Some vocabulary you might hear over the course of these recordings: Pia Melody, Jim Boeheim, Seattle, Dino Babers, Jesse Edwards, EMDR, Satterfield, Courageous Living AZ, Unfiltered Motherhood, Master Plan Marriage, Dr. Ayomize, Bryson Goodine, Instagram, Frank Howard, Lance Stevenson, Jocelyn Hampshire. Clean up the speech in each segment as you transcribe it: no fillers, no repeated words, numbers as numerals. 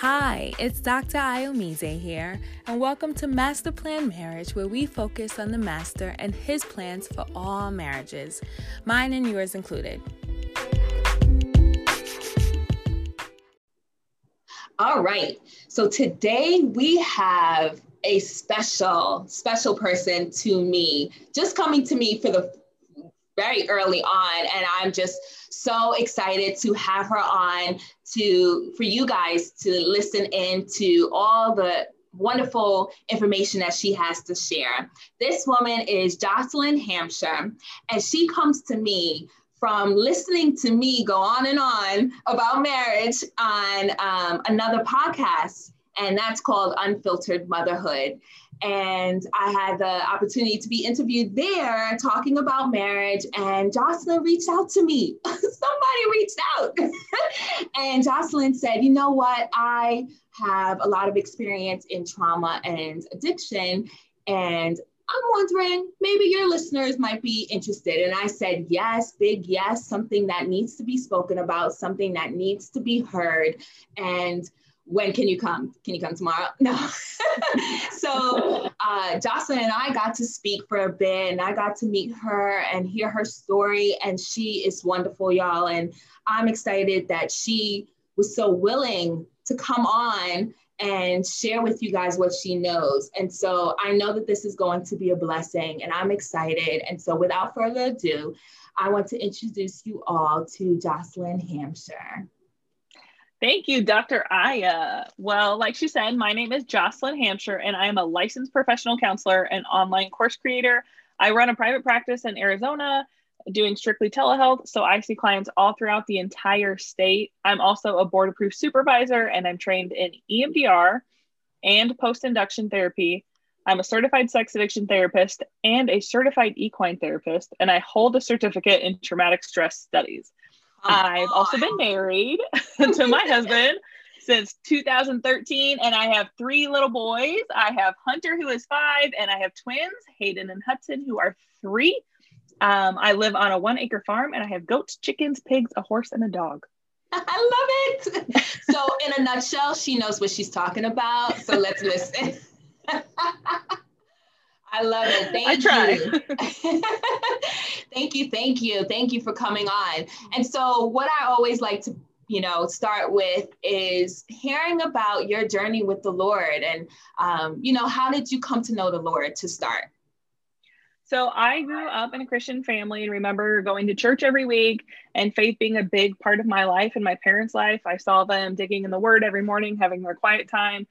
Hi, it's Dr. Ayomize here, and welcome to Master Plan Marriage, where we focus on the master and his plans for all marriages, mine and yours included. All right, so today we have a special person to me, just coming to me for the very early on, and I'm just so excited to have her on for you guys to listen in to all the wonderful information that she has to share. This woman is Jocelyn Hampshire, and she comes to me from listening to me go on and on about marriage on another podcast, and that's called Unfiltered Motherhood. And I had the opportunity to be interviewed there talking about marriage, and Jocelyn reached out to me. Somebody reached out. And Jocelyn said, you know what? I have a lot of experience in trauma and addiction, and I'm wondering, maybe your listeners might be interested. And I said, yes, big yes, something that needs to be spoken about, something that needs to be heard. And when can you come? Can you come tomorrow? No. So Jocelyn and I got to speak for a bit, and I got to meet her and hear her story. And she is wonderful, y'all. And I'm excited that she was so willing to come on and share with you guys what she knows. And so I know that this is going to be a blessing, and I'm excited. And so without further ado, I want to introduce you all to Jocelyn Hampshire. Thank you, Dr. Aya. Well, like she said, my name is Jocelyn Hampshire, and I am a licensed professional counselor and online course creator. I run a private practice in Arizona doing strictly telehealth, so I see clients all throughout the entire state. I'm also a board-approved supervisor, and I'm trained in EMDR and post-induction therapy. I'm a certified sex addiction therapist and a certified equine therapist, and I hold a certificate in traumatic stress studies. I've also been married to my husband since 2013, and I have three little boys. I have Hunter, who is 5, and I have twins, Hayden and Hudson, who are 3. I live on a 1-acre farm, and I have goats, chickens, pigs, a horse, and a dog. I love it. So in a nutshell, she knows what she's talking about, so let's listen. I love it. Thank you. Thank you. Thank you for coming on. And so what I always like to, start with is hearing about your journey with the Lord and, how did you come to know the Lord to start? So I grew up in a Christian family and remember going to church every week and faith being a big part of my life and my parents' life. I saw them digging in the Word every morning, having their quiet time.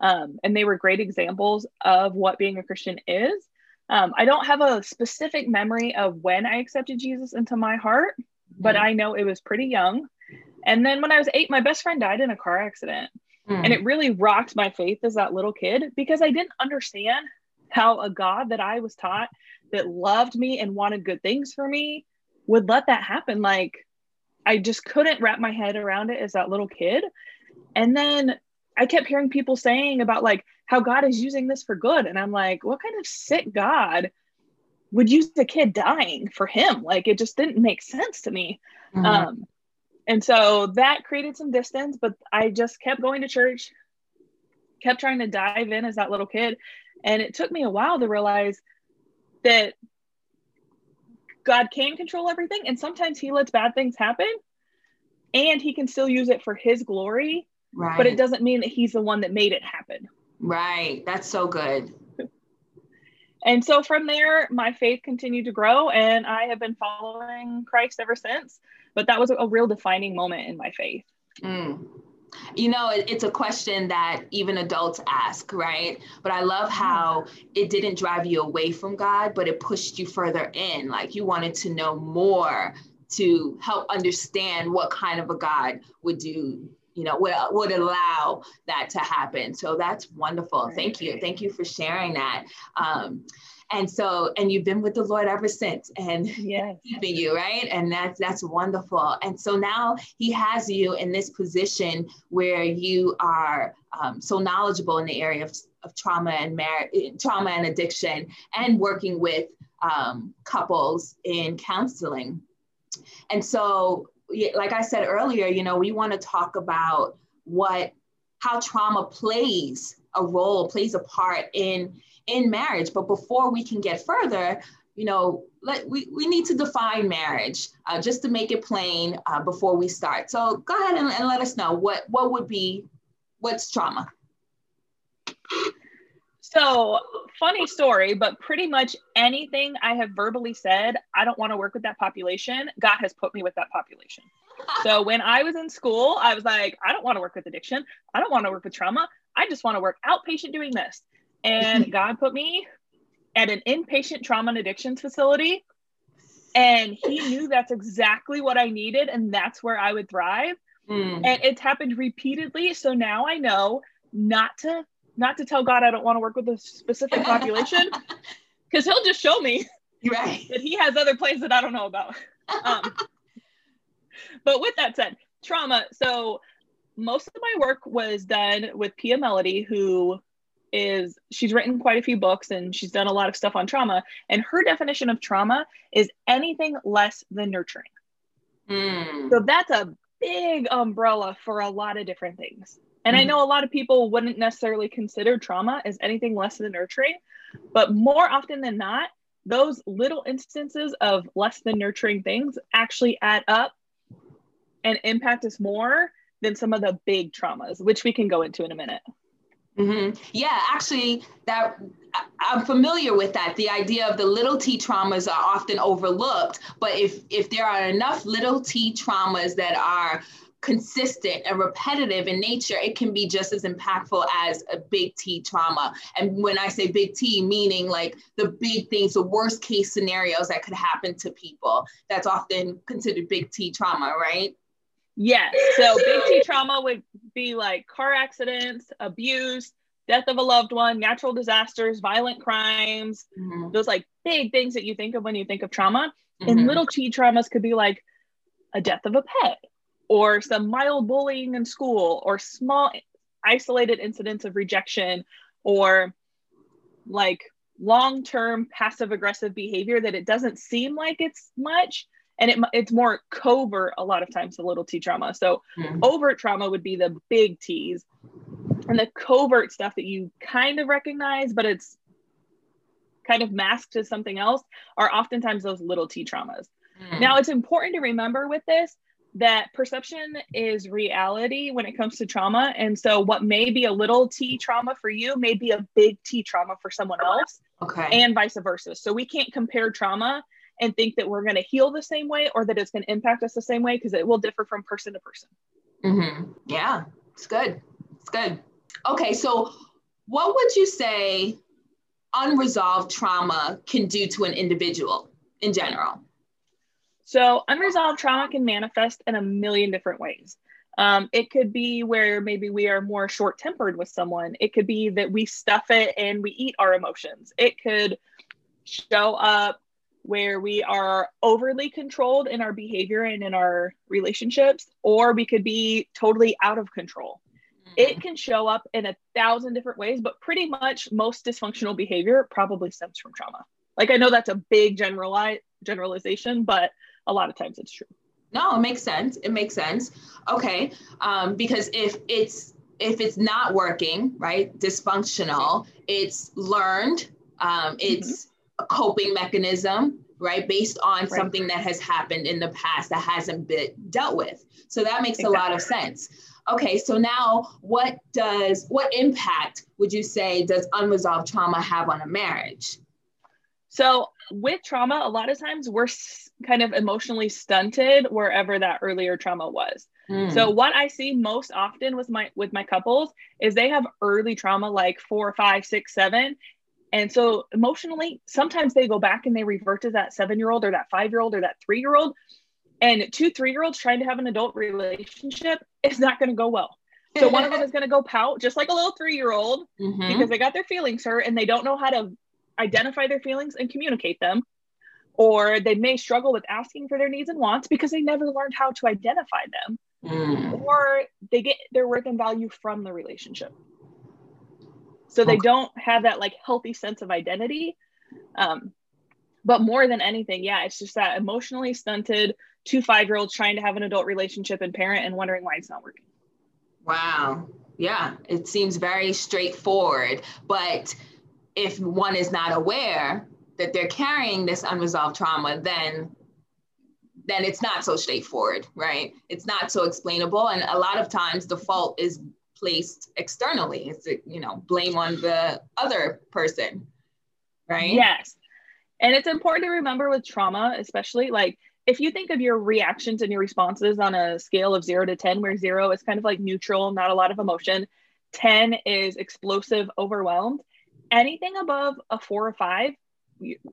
And they were great examples of what being a Christian is. I don't have a specific memory of when I accepted Jesus into my heart, but I know it was pretty young. And then when I was 8, my best friend died in a car accident. And it really rocked my faith as that little kid, because I didn't understand how a God that I was taught that loved me and wanted good things for me would let that happen. Like, I just couldn't wrap my head around it as that little kid. And then I kept hearing people saying about like how God is using this for good. And I'm like, what kind of sick God would use a kid dying for him? Like, it just didn't make sense to me. Mm-hmm. And so that created some distance, but I just kept going to church, kept trying to dive in as that little kid. And it took me a while to realize that God can control everything. And sometimes he lets bad things happen and he can still use it for his glory. Right. But it doesn't mean that he's the one that made it happen. Right. That's so good. And so from there, my faith continued to grow, and I have been following Christ ever since. But that was a real defining moment in my faith. Mm. You know, it's a question that even adults ask, right? But I love how it didn't drive you away from God, but it pushed you further in. Like, you wanted to know more to help understand what kind of a God would do, would allow that to happen. So that's wonderful. Right. Thank you. Thank you for sharing that. And you've been with the Lord ever since, and yes, keeping you, right? And that's wonderful. And so now he has you in this position where you are so knowledgeable in the area of trauma and addiction, and working with couples in counseling. And so, like I said earlier, we want to talk about what how trauma plays a role, plays a part in marriage. But before we can get further, you know, we need to define marriage just to make it plain before we start. So go ahead and let us know what's trauma. So funny story, but pretty much anything I have verbally said, I don't want to work with that population, God has put me with that population. So when I was in school, I was like, I don't want to work with addiction. I don't want to work with trauma. I just want to work outpatient doing this. And God put me at an inpatient trauma and addictions facility. And he knew that's exactly what I needed. And that's where I would thrive. Mm. And it's happened repeatedly. So now I know not to tell God I don't want to work with a specific population, because he'll just show me that he has other plans that I don't know about. But with that said, trauma. So most of my work was done with Pia Melody, who is, she's written quite a few books and she's done a lot of stuff on trauma. And her definition of trauma is anything less than nurturing. Mm. So that's a big umbrella for a lot of different things. And I know a lot of people wouldn't necessarily consider trauma as anything less than nurturing, but more often than not, those little instances of less than nurturing things actually add up and impact us more than some of the big traumas, which we can go into in a minute. Mm-hmm. Yeah, actually, I'm familiar with that. The idea of the little T traumas are often overlooked, but if there are enough little T traumas that are consistent and repetitive in nature, it can be just as impactful as a big T trauma. And when I say big T, meaning like the big things, the worst case scenarios that could happen to people, that's often considered big T trauma, right? Yes. So big T trauma would be like car accidents, abuse, death of a loved one, natural disasters, violent crimes, mm-hmm. those like big things that you think of when you think of trauma. Mm-hmm. And little T traumas could be like a death of a pet, or some mild bullying in school, or small isolated incidents of rejection, or like long-term passive aggressive behavior that it doesn't seem like it's much. And it's more covert a lot of times, the little T trauma. So overt trauma would be the big T's, and the covert stuff that you kind of recognize, but it's kind of masked as something else, are oftentimes those little T traumas. Mm. Now it's important to remember with this that perception is reality when it comes to trauma. And so what may be a little T trauma for you may be a big T trauma for someone else, and vice versa. So we can't compare trauma and think that we're going to heal the same way or that it's going to impact us the same way, because it will differ from person to person. Mm-hmm. Yeah, it's good. It's good. Okay, so what would you say unresolved trauma can do to an individual in general? So unresolved trauma can manifest in a million different ways. It could be where maybe we are more short-tempered with someone. It could be that we stuff it and we eat our emotions. It could show up where we are overly controlled in our behavior and in our relationships, or we could be totally out of control. It can show up in 1,000 different ways, but pretty much most dysfunctional behavior probably stems from trauma. Like, I know that's a big generalization, but a lot of times it's true. No, it makes sense. It makes sense. Okay. Because if it's not working, right, dysfunctional, it's learned, it's a coping mechanism, right, based on something that has happened in the past that hasn't been dealt with. So that makes a lot of sense. Okay. So now what impact would you say does unresolved trauma have on a marriage? So with trauma, a lot of times we're kind of emotionally stunted wherever that earlier trauma was. Mm. So what I see most often with my couples is they have early trauma, like 4, 5, 6, 7. And so emotionally, sometimes they go back and they revert to that 7-year-old or that 5-year-old or that 3-year-old. And 2 3-year-olds trying to have an adult relationship is not going to go well. So one of them is going to go pout just like a little 3-year-old because they got their feelings hurt and they don't know how to identify their feelings and communicate them, or they may struggle with asking for their needs and wants because they never learned how to identify them, or they get their worth and value from the relationship. So they don't have that like healthy sense of identity. But more than anything, it's just that emotionally stunted 2 5-year-olds trying to have an adult relationship and parent and wondering why it's not working. Wow. Yeah, it seems very straightforward. But if one is not aware that they're carrying this unresolved trauma, then it's not so straightforward, right? It's not so explainable. And a lot of times the fault is placed externally. It's, you know, blame on the other person, right? Yes. And it's important to remember with trauma, especially, like, if you think of your reactions and your responses on a scale of 0 to 10, where 0 is kind of like neutral, not a lot of emotion, 10 is explosive, overwhelmed. Anything above a 4 or 5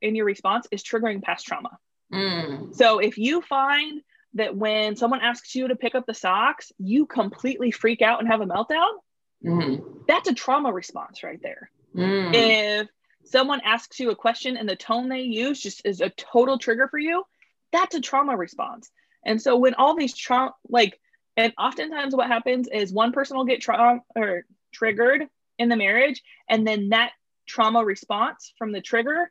in your response is triggering past trauma. Mm. So if you find that when someone asks you to pick up the socks, you completely freak out and have a meltdown, that's a trauma response right there. Mm. If someone asks you a question and the tone they use just is a total trigger for you, that's a trauma response. And so when all these trauma, like, and oftentimes what happens is one person will get triggered in the marriage, and then that trauma response from the trigger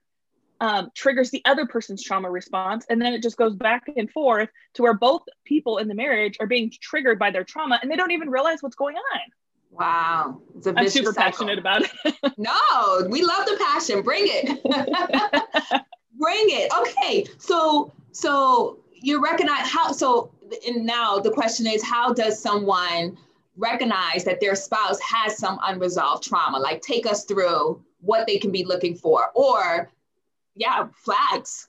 triggers the other person's trauma response. And then it just goes back and forth to where both people in the marriage are being triggered by their trauma and they don't even realize what's going on. Wow. It's a vicious cycle. I'm super passionate about it. No, we love the passion. Bring it. Bring it. Okay. So you recognize how, so, and now the question is, how does someone recognize that their spouse has some unresolved trauma? Like, take us through what they can be looking for, or flags.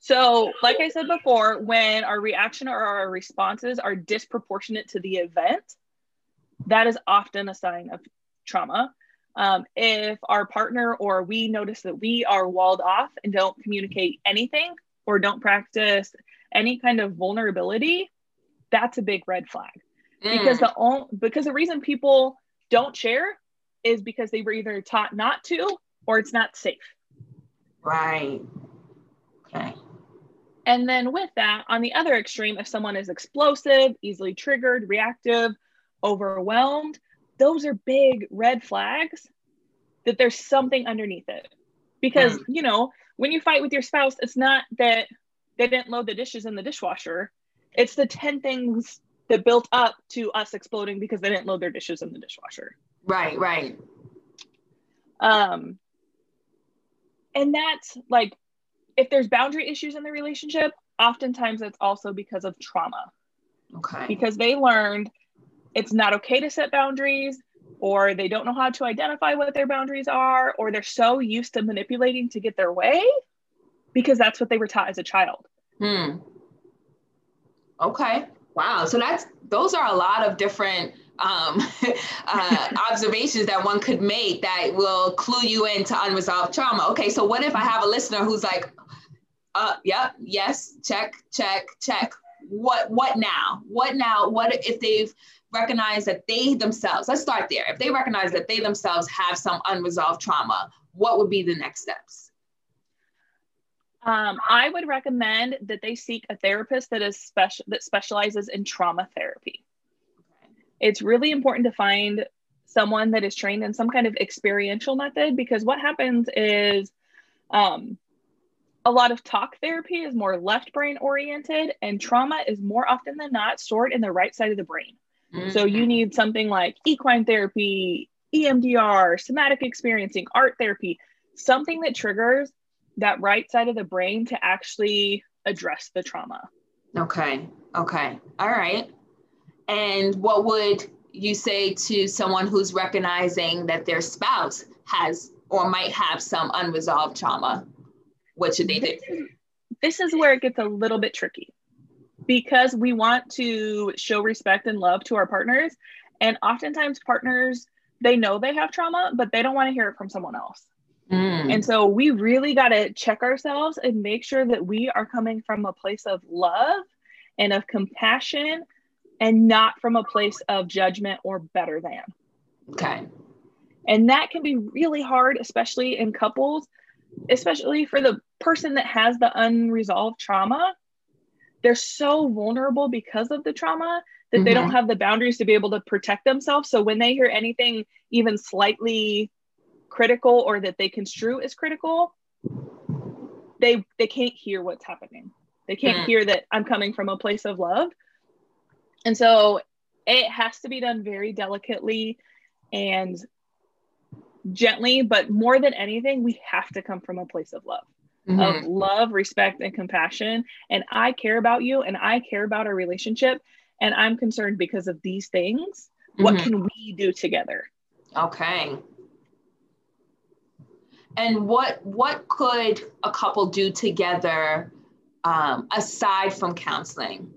So like I said before, when our reaction or our responses are disproportionate to the event, that is often a sign of trauma. If our partner or we notice that we are walled off and don't communicate anything or don't practice any kind of vulnerability, that's a big red flag. Mm. Because the reason people don't share is because they were either taught not to, or it's not safe. Right. Okay. And then with that, on the other extreme, if someone is explosive, easily triggered, reactive, overwhelmed, those are big red flags that there's something underneath it. Because, you know, when you fight with your spouse, it's not that they didn't load the dishes in the dishwasher. It's the 10 things that built up to us exploding because they didn't load their dishes in the dishwasher. Right, right. And that's like, if there's boundary issues in the relationship, oftentimes that's also because of trauma. Okay. Because they learned it's not okay to set boundaries, or they don't know how to identify what their boundaries are, or they're so used to manipulating to get their way because that's what they were taught as a child. Hmm. Okay. Wow. So those are a lot of different observations that one could make that will clue you into unresolved trauma. Okay. So what if I have a listener who's like, yes, check. What now? What if they've recognized that they themselves, let's start there. If they recognize that they themselves have some unresolved trauma, what would be the next steps? I would recommend that they seek a therapist that specializes in trauma therapy. Okay. It's really important to find someone that is trained in some kind of experiential method, because what happens is, a lot of talk therapy is more left brain oriented, and trauma is more often than not stored in the right side of the brain. Mm-hmm. So you need something like equine therapy, EMDR, somatic experiencing, art therapy, something that triggers that right side of the brain to actually address the trauma. Okay. All right. And what would you say to someone who's recognizing that their spouse has or might have some unresolved trauma? What should they do? This is where it gets a little bit tricky, because we want to show respect and love to our partners. And oftentimes partners, they know they have trauma, but they don't want to hear it from someone else. Mm. And so we really got to check ourselves and make sure that we are coming from a place of love and of compassion, and not from a place of judgment or better than. Okay. And that can be really hard, especially in couples. Especially for the person that has the unresolved trauma, they're so vulnerable because of the trauma that they don't have the boundaries to be able to protect themselves. So when they hear anything even slightly critical, or that they construe as critical, they can't hear what's happening. They can't hear that I'm coming from a place of love. And so it has to be done very delicately and gently, but more than anything, we have to come from a place of love. Mm-hmm. Of love, respect, and compassion. And I care about you, and I care about our relationship, and I'm concerned because of these things. Mm-hmm. What can we do together? Okay. And what could a couple do together aside from counseling,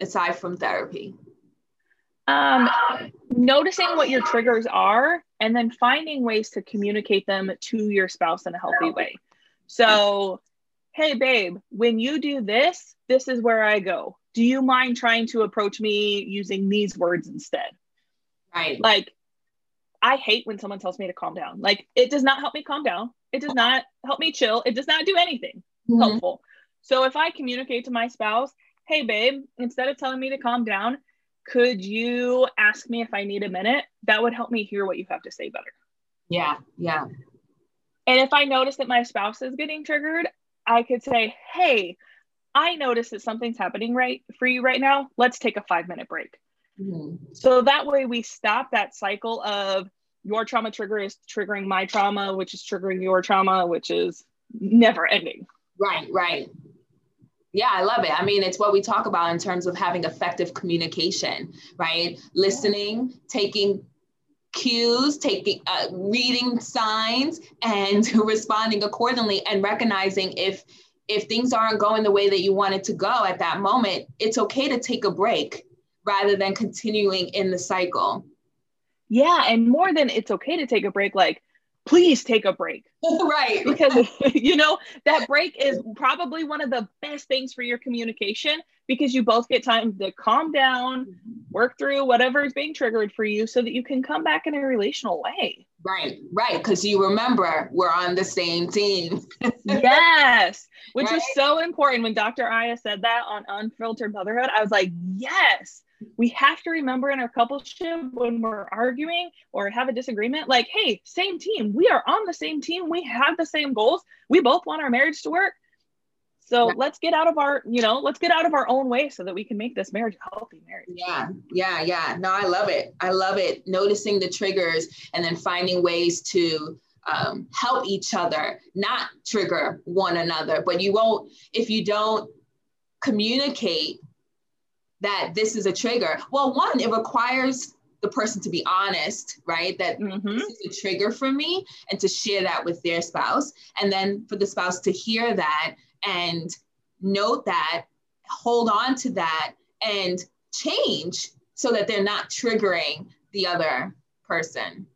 aside from therapy? Noticing what your triggers are, and then finding ways to communicate them to your spouse in a healthy way. So, hey, babe, when you do this, this is where I go. Do you mind trying to approach me using these words instead? Right. Like, I hate when someone tells me to calm down. Like, it does not help me calm down. It does not help me chill. It does not do anything mm-hmm. helpful. So if I communicate to my spouse, hey, babe, instead of telling me to calm down, could you ask me if I need a minute? That would help me hear what you have to say better. Yeah. Yeah. And if I notice that my spouse is getting triggered, I could say, hey, I notice that something's happening for you right now. Let's take a 5-minute break. Mm-hmm. So that way we stop that cycle of your trauma trigger is triggering my trauma, which is triggering your trauma, which is never ending. Right, right. Yeah, I love it. I mean, it's what we talk about in terms of having effective communication, right? Listening, taking cues, reading signs, and responding accordingly, and recognizing if things aren't going the way that you want it to go at that moment, it's okay to take a break rather than continuing in the cycle. Yeah. And more than it's okay to take a break, like, please take a break. Right. Because, you know, that break is probably one of the best things for your communication, because you both get time to calm down, work through whatever is being triggered for you, so that you can come back in a relational way. Right. Right. Because you remember, we're on the same team. Yes. Which is so important. When Dr. Aya said that on Unfiltered Motherhood, I was like, yes. We have to remember in our coupleship, when we're arguing or have a disagreement, like, hey, same team. We are on the same team. We have the same goals. We both want our marriage to work. So let's get out of our, let's get out of our own way so that we can make this marriage a healthy marriage. Yeah. Yeah. Yeah. No, I love it. I love it. Noticing the triggers and then finding ways to help each other, not trigger one another. But you won't, if you don't communicate that this is a trigger. Well, one, it requires the person to be honest, right? That mm-hmm. this is a trigger for me, and to share that with their spouse. And then for the spouse to hear that and note that, hold on to that, and change so that they're not triggering the other person.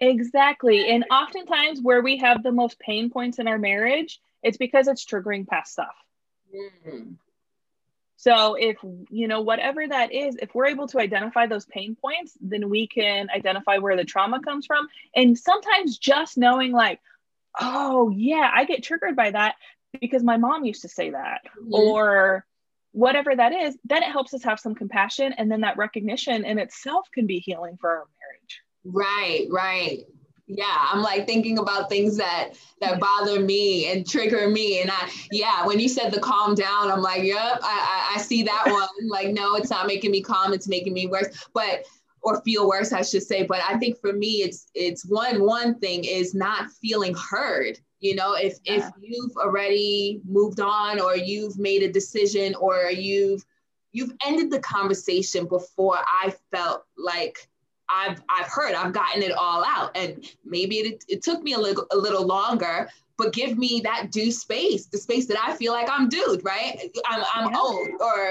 Exactly. And oftentimes where we have the most pain points in our marriage, it's because it's triggering past stuff. Mm-hmm. So if, whatever that is, if we're able to identify those pain points, then we can identify where the trauma comes from. And sometimes just knowing, like, oh yeah, I get triggered by that because my mom used to say that, mm-hmm. or whatever that is, then it helps us have some compassion. And then that recognition in itself can be healing for our marriage. Right, right. Yeah, I'm like thinking about things that bother me and trigger me. And when you said the calm down, I'm like, yep, I see that one. Like, no, it's not making me calm. It's making me worse, or feel worse, I should say. But I think for me, it's one thing is not feeling heard. If you've already moved on, or you've made a decision, or you've ended the conversation before I felt like I've heard, I've gotten it all out, and maybe it took me a little longer, but give me that due space, the space that I feel like I'm due, right? I'm owed, or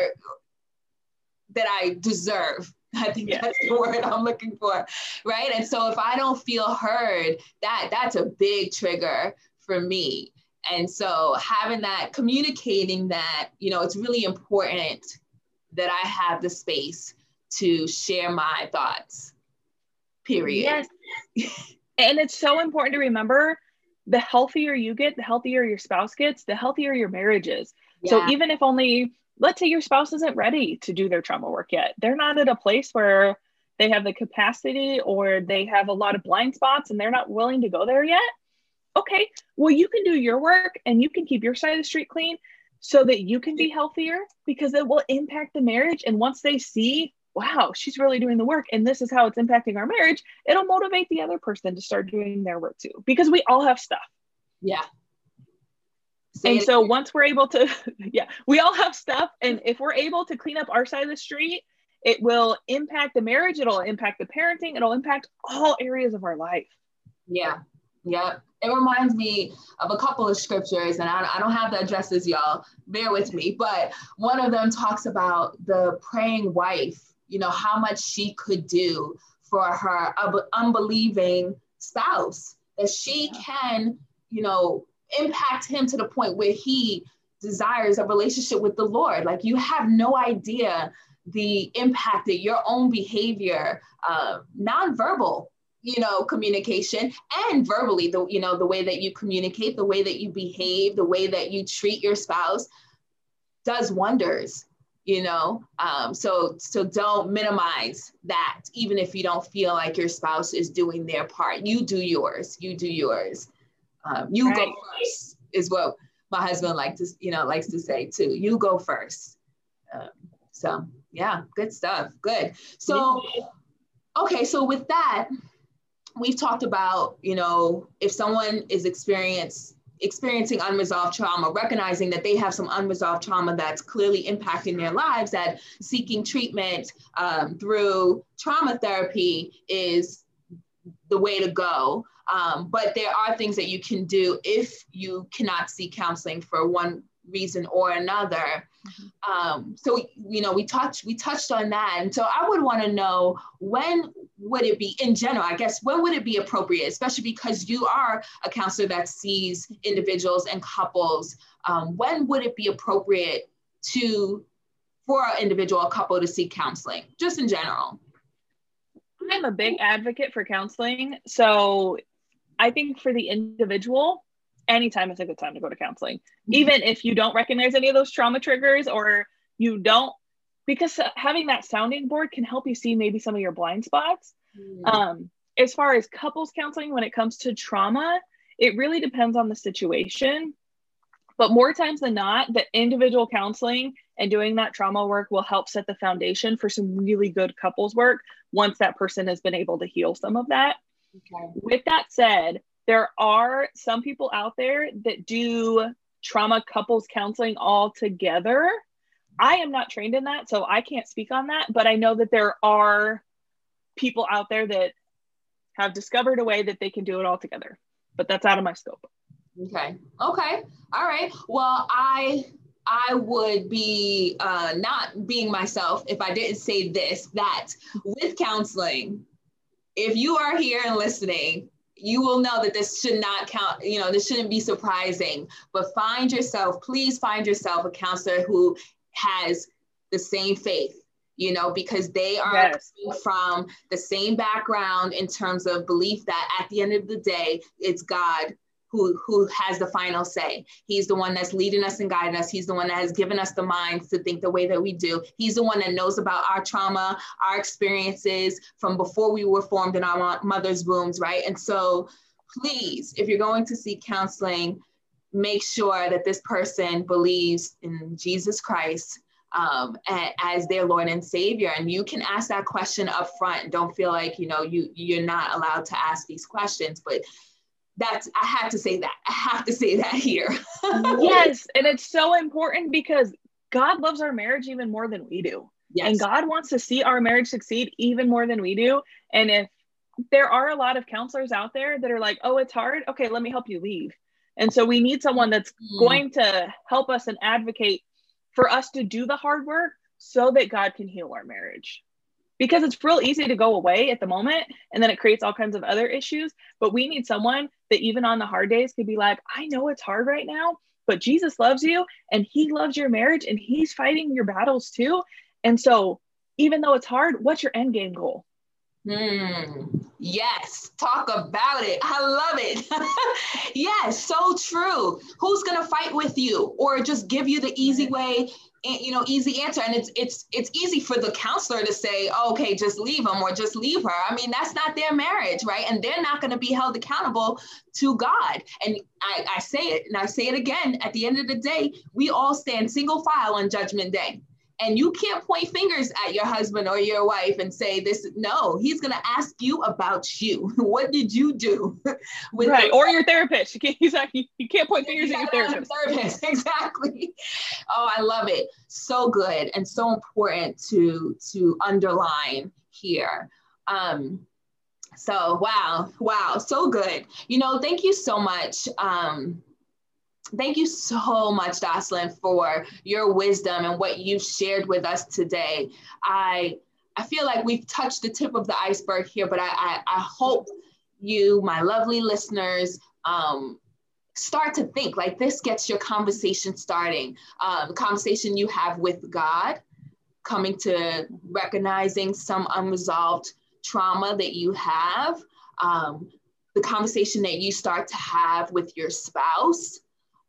that I deserve. I think that's the word I'm looking for, right? And so if I don't feel heard, that's a big trigger for me. And so having that, communicating that, it's really important that I have the space to share my thoughts. Period. Yes. And it's so important to remember, the healthier you get, the healthier your spouse gets, the healthier your marriage is. Yeah. So even if only, let's say your spouse isn't ready to do their trauma work yet, they're not at a place where they have the capacity, or they have a lot of blind spots and they're not willing to go there yet. Okay, well, you can do your work and you can keep your side of the street clean so that you can be healthier, because it will impact the marriage. And once they see wow, she's really doing the work and this is how it's impacting our marriage, it'll motivate the other person to start doing their work too, because we all have stuff. Yeah. And so once we're able to, yeah, we all have stuff. And if we're able to clean up our side of the street, it will impact the marriage. It'll impact the parenting. It'll impact all areas of our life. Yeah. Yeah. It reminds me of a couple of scriptures, and I don't have the addresses, y'all, bear with me. But one of them talks about the praying wife, you know, how much she could do for her unbelieving spouse, that she can, you know, impact him to the point where he desires a relationship with the Lord. Like, you have no idea the impact that your own behavior, nonverbal, you know, communication, and verbally, the, you know, the way that you communicate, the way that you behave, the way that you treat your spouse does wonders, you know? So don't minimize that. Even if you don't feel like your spouse is doing their part, you do yours, you do yours. You go first is what my husband likes to say too. You go first. So yeah, good stuff. Good. So, okay. So with that, we've talked about, you know, if someone is experiencing unresolved trauma, recognizing that they have some unresolved trauma that's clearly impacting their lives, that seeking treatment through trauma therapy is the way to go. But there are things that you can do if you cannot seek counseling for one reason or another. So we touched on that. And so I would want to know, when would it be, in general, I guess, when would it be appropriate, especially because you are a counselor that sees individuals and couples, when would it be appropriate for an individual, a couple, to seek counseling, just in general? I'm a big advocate for counseling. So I think for the individual, anytime is a good time to go to counseling, even if you don't recognize any of those trauma triggers, or you don't, because having that sounding board can help you see maybe some of your blind spots. As far as couples counseling, when it comes to trauma, it really depends on the situation. But more times than not, the individual counseling and doing that trauma work will help set the foundation for some really good couples work once that person has been able to heal some of that. Okay. With that said, there are some people out there that do trauma couples counseling all together. I am not trained in that, so I can't speak on that, but I know that there are people out there that have discovered a way that they can do it all together, but that's out of my scope. Okay. Okay. All right. Well, I would be not being myself if I didn't say this, that with counseling, if you are here and listening, you will know that this should not count, you know, this shouldn't be surprising, but please find yourself a counselor who has the same faith, you know, because they are from the same background in terms of belief that at the end of the day, it's God who has the final say. He's the one that's leading us and guiding us. He's the one that has given us the minds to think the way that we do. He's the one that knows about our trauma, our experiences from before we were formed in our mother's wombs, right? And so please, if you're going to seek counseling, make sure that this person believes in Jesus Christ as their Lord and Savior. And you can ask that question up front. Don't feel like, you know, you're not allowed to ask these questions, but I have to say that. I have to say that here. Yes. And it's so important because God loves our marriage even more than we do. Yes. And God wants to see our marriage succeed even more than we do. And if there are a lot of counselors out there that are like, oh, it's hard. Okay, let me help you leave. And so we need someone that's going to help us and advocate for us to do the hard work so that God can heal our marriage. Because it's real easy to go away at the moment, and then it creates all kinds of other issues. But we need someone that even on the hard days could be like, I know it's hard right now, but Jesus loves you and he loves your marriage and he's fighting your battles too. And so even though it's hard, what's your end game goal? Yes. Talk about it. I love it. Yes. So true. Who's going to fight with you or just give you the easy way, you know, easy answer? And it's easy for the counselor to say, oh, okay, just leave him or just leave her. I mean, that's not their marriage, right? And they're not going to be held accountable to God. And I say it and I say it again, at the end of the day, we all stand single file on Judgment Day. And you can't point fingers at your husband or your wife and say this. No, he's going to ask you about you. What did you do? With right. Or your therapist. You can't point fingers at your therapist. Exactly. Oh, I love it. So good. And so important to underline here. So, wow. So good. You know, thank you so much. Thank you so much, Jocelyn, for your wisdom and what you've shared with us today. I feel like we've touched the tip of the iceberg here, but I hope you, my lovely listeners, start to think like this gets your conversation starting. The conversation you have with God, coming to recognizing some unresolved trauma that you have, the conversation that you start to have with your spouse,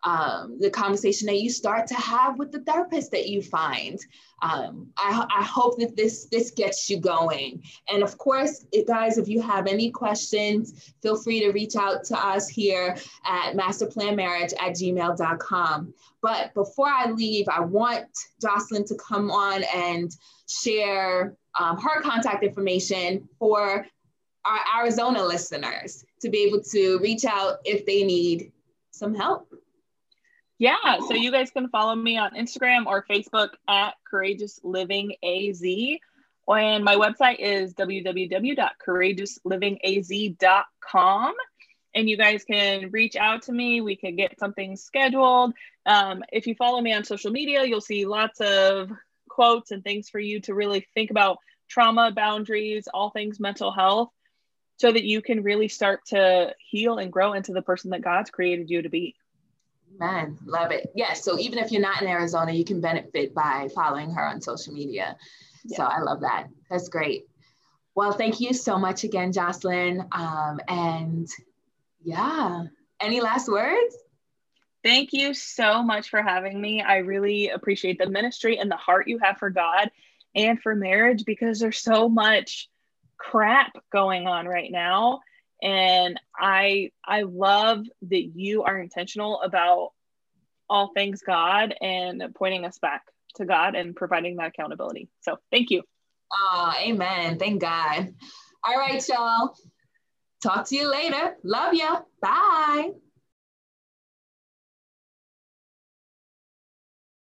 the conversation that you start to have with the therapist that you find. I hope that this gets you going. And of course, guys, if you have any questions, feel free to reach out to us here at masterplanmarriage@gmail.com. But before I leave, I want Jocelyn to come on and share her contact information for our Arizona listeners to be able to reach out if they need some help. Yeah, so you guys can follow me on Instagram or Facebook at Courageous Living AZ. And my website is www.courageouslivingaz.com. And you guys can reach out to me. We can get something scheduled. If you follow me on social media, you'll see lots of quotes and things for you to really think about trauma, boundaries, all things mental health, so that you can really start to heal and grow into the person that God's created you to be. Man, love it. Yes. Yeah, so even if you're not in Arizona, you can benefit by following her on social media. Yeah. So I love that. That's great. Well, thank you so much again, Jocelyn. And yeah, any last words? Thank you so much for having me. I really appreciate the ministry and the heart you have for God and for marriage, because there's so much crap going on right now. And I love that you are intentional about all things God and pointing us back to God and providing that accountability. So thank you. Oh, amen. Thank God. All right, y'all. Talk to you later. Love ya. Bye.